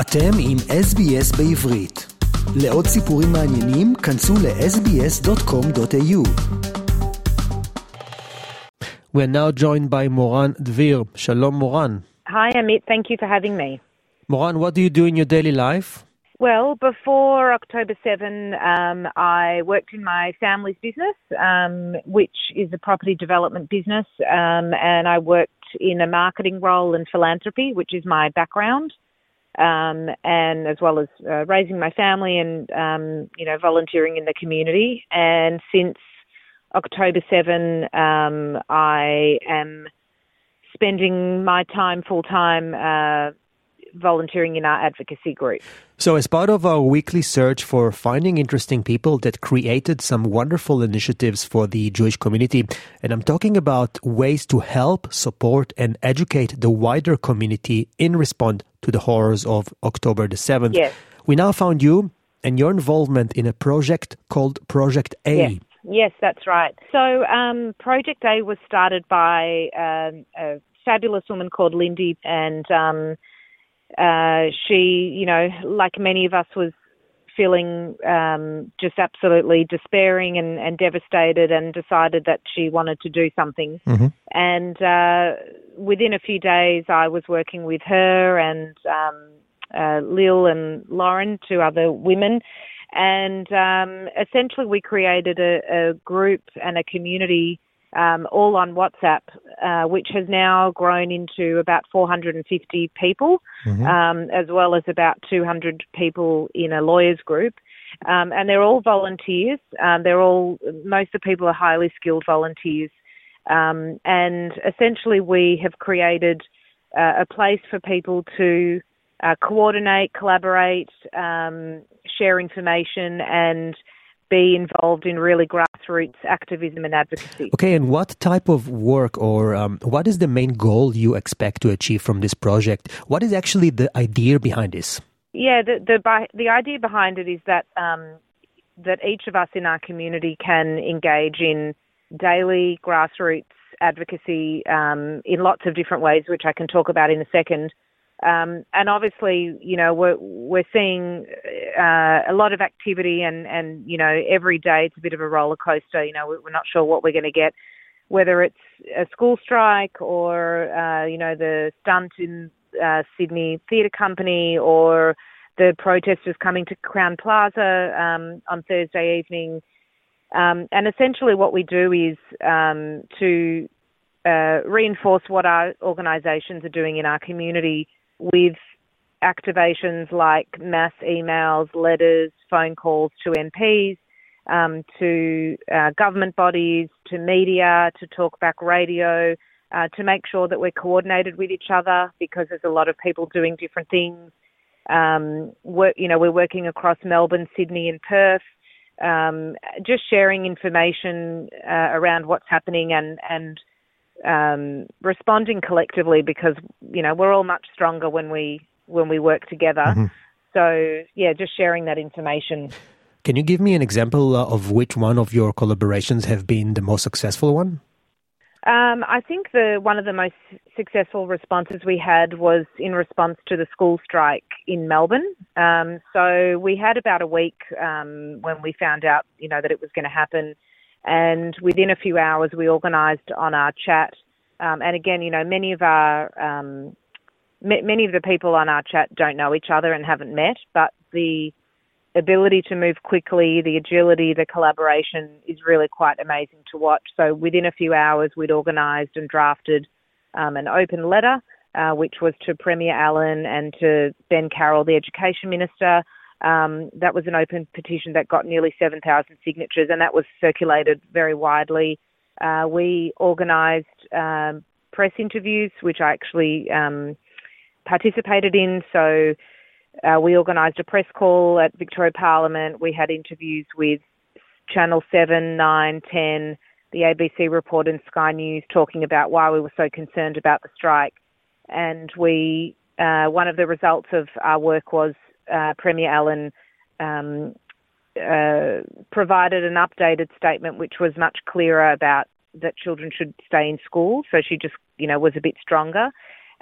אתם עם SBS בעברית. לעוד סיפורים מעניינים, כנסו ל-sbs.com.au. We are now joined by Moran Dvir. Shalom, Moran. Hi, Amit. Thank you for having me. Moran, what do you do in your daily life? Well, before October 7, I worked in my family's business, which is a property development business, and I worked in a marketing role in philanthropy, which is my background, and as well as raising my family and, volunteering in the community. And since October 7, I am spending my time full-time volunteering in our advocacy group. So as part of our weekly search for finding interesting people that created some wonderful initiatives for the Jewish community, and I'm talking about ways to help, support, and educate the wider community in response to the horrors of October the 7th. Yes. We now found you and your involvement in a project called Project A. Yes, that's right. So Project A was started by a fabulous woman called Lindy, and she, like many of us, was feeling just absolutely despairing and devastated, and decided that she wanted to do something. Mm-hmm. And within a few days, I was working with her and Lil and Lauren, two other women. And essentially, we created a group and a community, all on WhatsApp, which has now grown into about 450 people, mm-hmm. As well as about 200 people in a lawyers group. And they're all volunteers. Most of the people are highly skilled volunteers. And essentially we have created a place for people to coordinate, collaborate, share information, and be involved in really grassroots activism and advocacy. Okay, and what type of work, or what is the main goal you expect to achieve from this project? What is actually the idea behind this? Yeah, the idea behind it is that that each of us in our community can engage in daily grassroots advocacy in lots of different ways, which I can talk about in a second. And obviously, we're seeing a lot of activity and, every day it's a bit of a roller coaster. We're not sure what we're going to get, whether it's a school strike or, the stunt in Sydney Theatre Company, or the protesters coming to Crown Plaza on Thursday evening. And essentially what we do is to reinforce what our organisations are doing in our community, with activations like mass emails, letters, phone calls to MPs, to government bodies, to media, to talkback radio, to make sure that we're coordinated with each other, because there's a lot of people doing different things. We're working across Melbourne, Sydney and Perth, just sharing information around what's happening and responding collectively, because we're all much stronger when we work together. Mm-hmm. So just sharing that information. Can you give me an example of which one of your collaborations have been the most successful one? I think one of the most successful responses we had was in response to the school strike in Melbourne. So we had about a week when we found out that it was going to happen. And within a few hours, we organised on our chat. And again, many of our many of the people on our chat don't know each other and haven't met, but the ability to move quickly, the agility, the collaboration is really quite amazing to watch. So within a few hours, we'd organised and drafted an open letter, which was to Premier Allan and to Ben Carroll, the Education Minister. That was an open petition that got nearly 7,000 signatures, and that was circulated very widely. We organised press interviews, which I actually participated in. So we organised a press call at Victoria Parliament. We had interviews with Channel 7, 9, 10, the ABC Report and Sky News, talking about why we were so concerned about the strike. And we one of the results of our work was Premier Allan provided an updated statement, which was much clearer about that children should stay in school. So she just, was a bit stronger.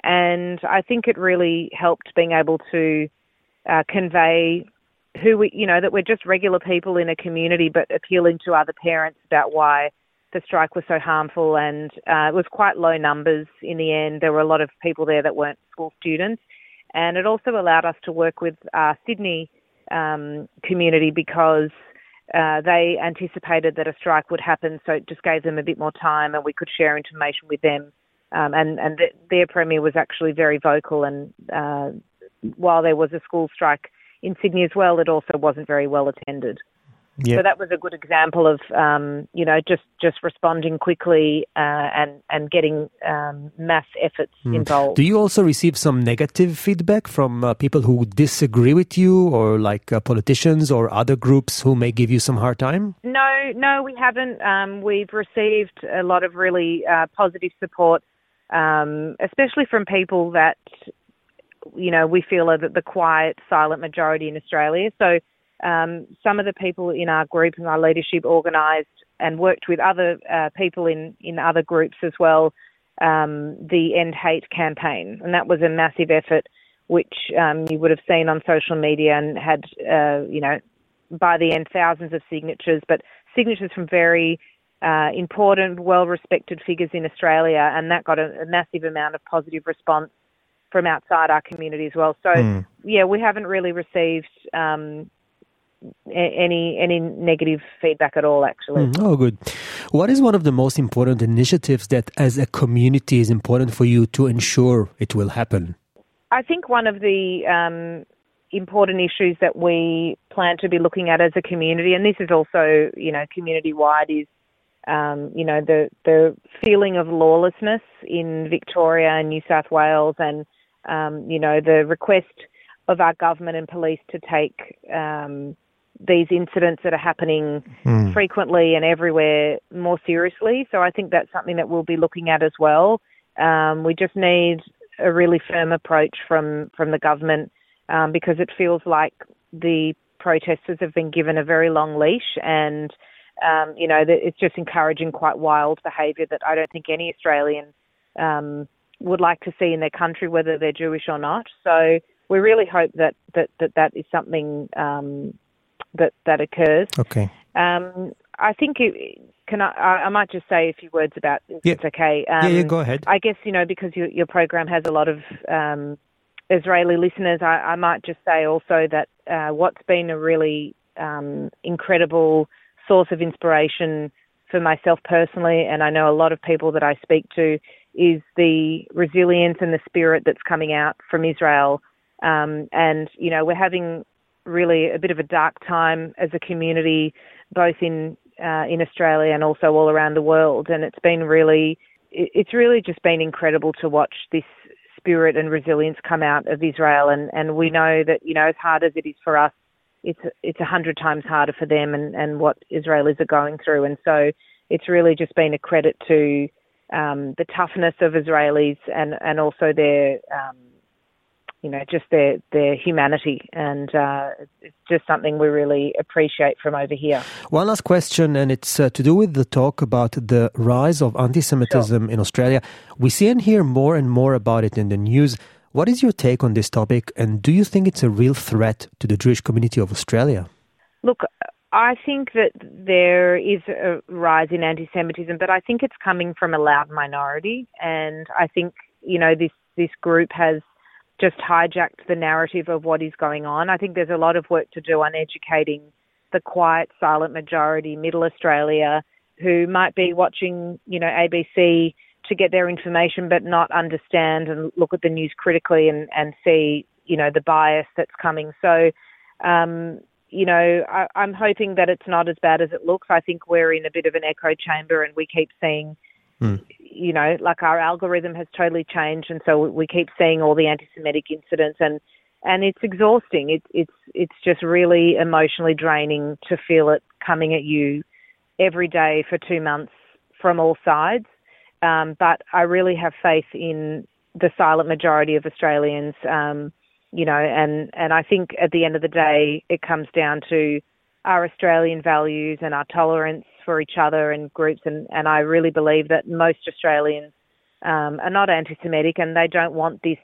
And I think it really helped being able to convey who we, you know, that we're just regular people in a community, but appealing to other parents about why the strike was so harmful. And it was quite low numbers in the end. There were a lot of people there that weren't school students. And it also allowed us to work with our Sydney community because they anticipated that a strike would happen. So it just gave them a bit more time and we could share information with them. And their Premier was actually very vocal. And while there was a school strike in Sydney as well, it also wasn't very well attended. Yep. So that was a good example of, you know, just responding quickly and getting mass efforts involved. Do you also receive some negative feedback from people who disagree with you or like politicians or other groups who may give you some hard time? No, we haven't. We've received a lot of really positive support, especially from people that, you know, we feel are the quiet, silent majority in Australia. So some of the people in our group and our leadership organised and worked with other people in other groups as well, the End Hate campaign. And that was a massive effort, which you would have seen on social media and had, you know, by the end, thousands of signatures, but signatures from very important, well-respected figures in Australia. And that got a massive amount of positive response from outside our community as well. So, yeah, we haven't really received any negative feedback at all, actually. Oh, good. What is one of the most important initiatives that as a community is important for you to ensure it will happen? I think one of the important issues that we plan to be looking at as a community, and this is also, you know, community-wide, is, you know, the feeling of lawlessness in Victoria and New South Wales and, you know, the request of our government and police to take these incidents that are happening frequently and everywhere more seriously. So I think that's something that we'll be looking at as well. We just need a really firm approach from the government because it feels like the protesters have been given a very long leash and, you know, it's just encouraging quite wild behaviour that I don't think any Australian would like to see in their country, whether they're Jewish or not. So we really hope that is something that occurs. Okay. I think I might just say a few words about it. Yeah. It's okay. Yeah, go ahead. I guess, you know, because your program has a lot of Israeli listeners, I might just say also that what's been a really incredible source of inspiration for myself personally, and I know a lot of people that I speak to, is the resilience and the spirit that's coming out from Israel. And, you know, we're having really a bit of a dark time as a community, both in Australia and also all around the world. And it's really just been incredible to watch this spirit and resilience come out of Israel. And we know that, you know, as hard as it is for us, it's 100 times harder for them and what Israelis are going through. And so it's really just been a credit to the toughness of Israelis and also their you know, just their humanity, and it's just something we really appreciate from over here. One last question, and it's to do with the talk about the rise of anti-Semitism in Australia. We see and hear more and more about it in the news. What is your take on this topic, and do you think it's a real threat to the Jewish community of Australia? Look, I think that there is a rise in anti-Semitism, but I think it's coming from a loud minority, and I think, you know, this group has just hijacked the narrative of what is going on. I think there's a lot of work to do on educating the quiet, silent majority, middle Australia, who might be watching, you know, ABC to get their information, but not understand and look at the news critically and see, you know, the bias that's coming. So, you know, I'm hoping that it's not as bad as it looks. I think we're in a bit of an echo chamber and we keep seeing you know, like our algorithm has totally changed, and so we keep seeing all the anti-Semitic incidents, and it's exhausting. It's just really emotionally draining to feel it coming at you every day for 2 months from all sides. But I really have faith in the silent majority of Australians, you know, and I think at the end of the day, it comes down to our Australian values and our tolerance for each other and groups, and I really believe that most Australians are not anti-Semitic, and they don't want this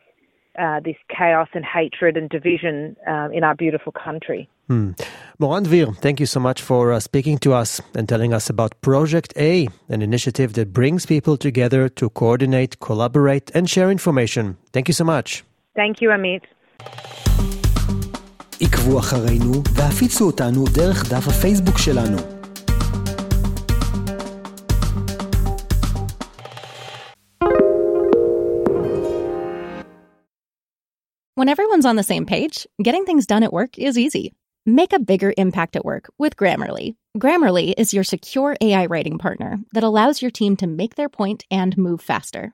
this chaos and hatred and division in our beautiful country. Moran Dvir, thank you so much for speaking to us and telling us about Project A, an initiative that brings people together to coordinate, collaborate, and share information. Thank you so much. Thank you, Amit. עקבו אחרינו והפיצו אותנו דרך דף הפייסבוק שלנו. When everyone's on the same page, getting things done at work is easy. Make a bigger impact at work with Grammarly. Grammarly is your secure AI writing partner that allows your team to make their point and move faster.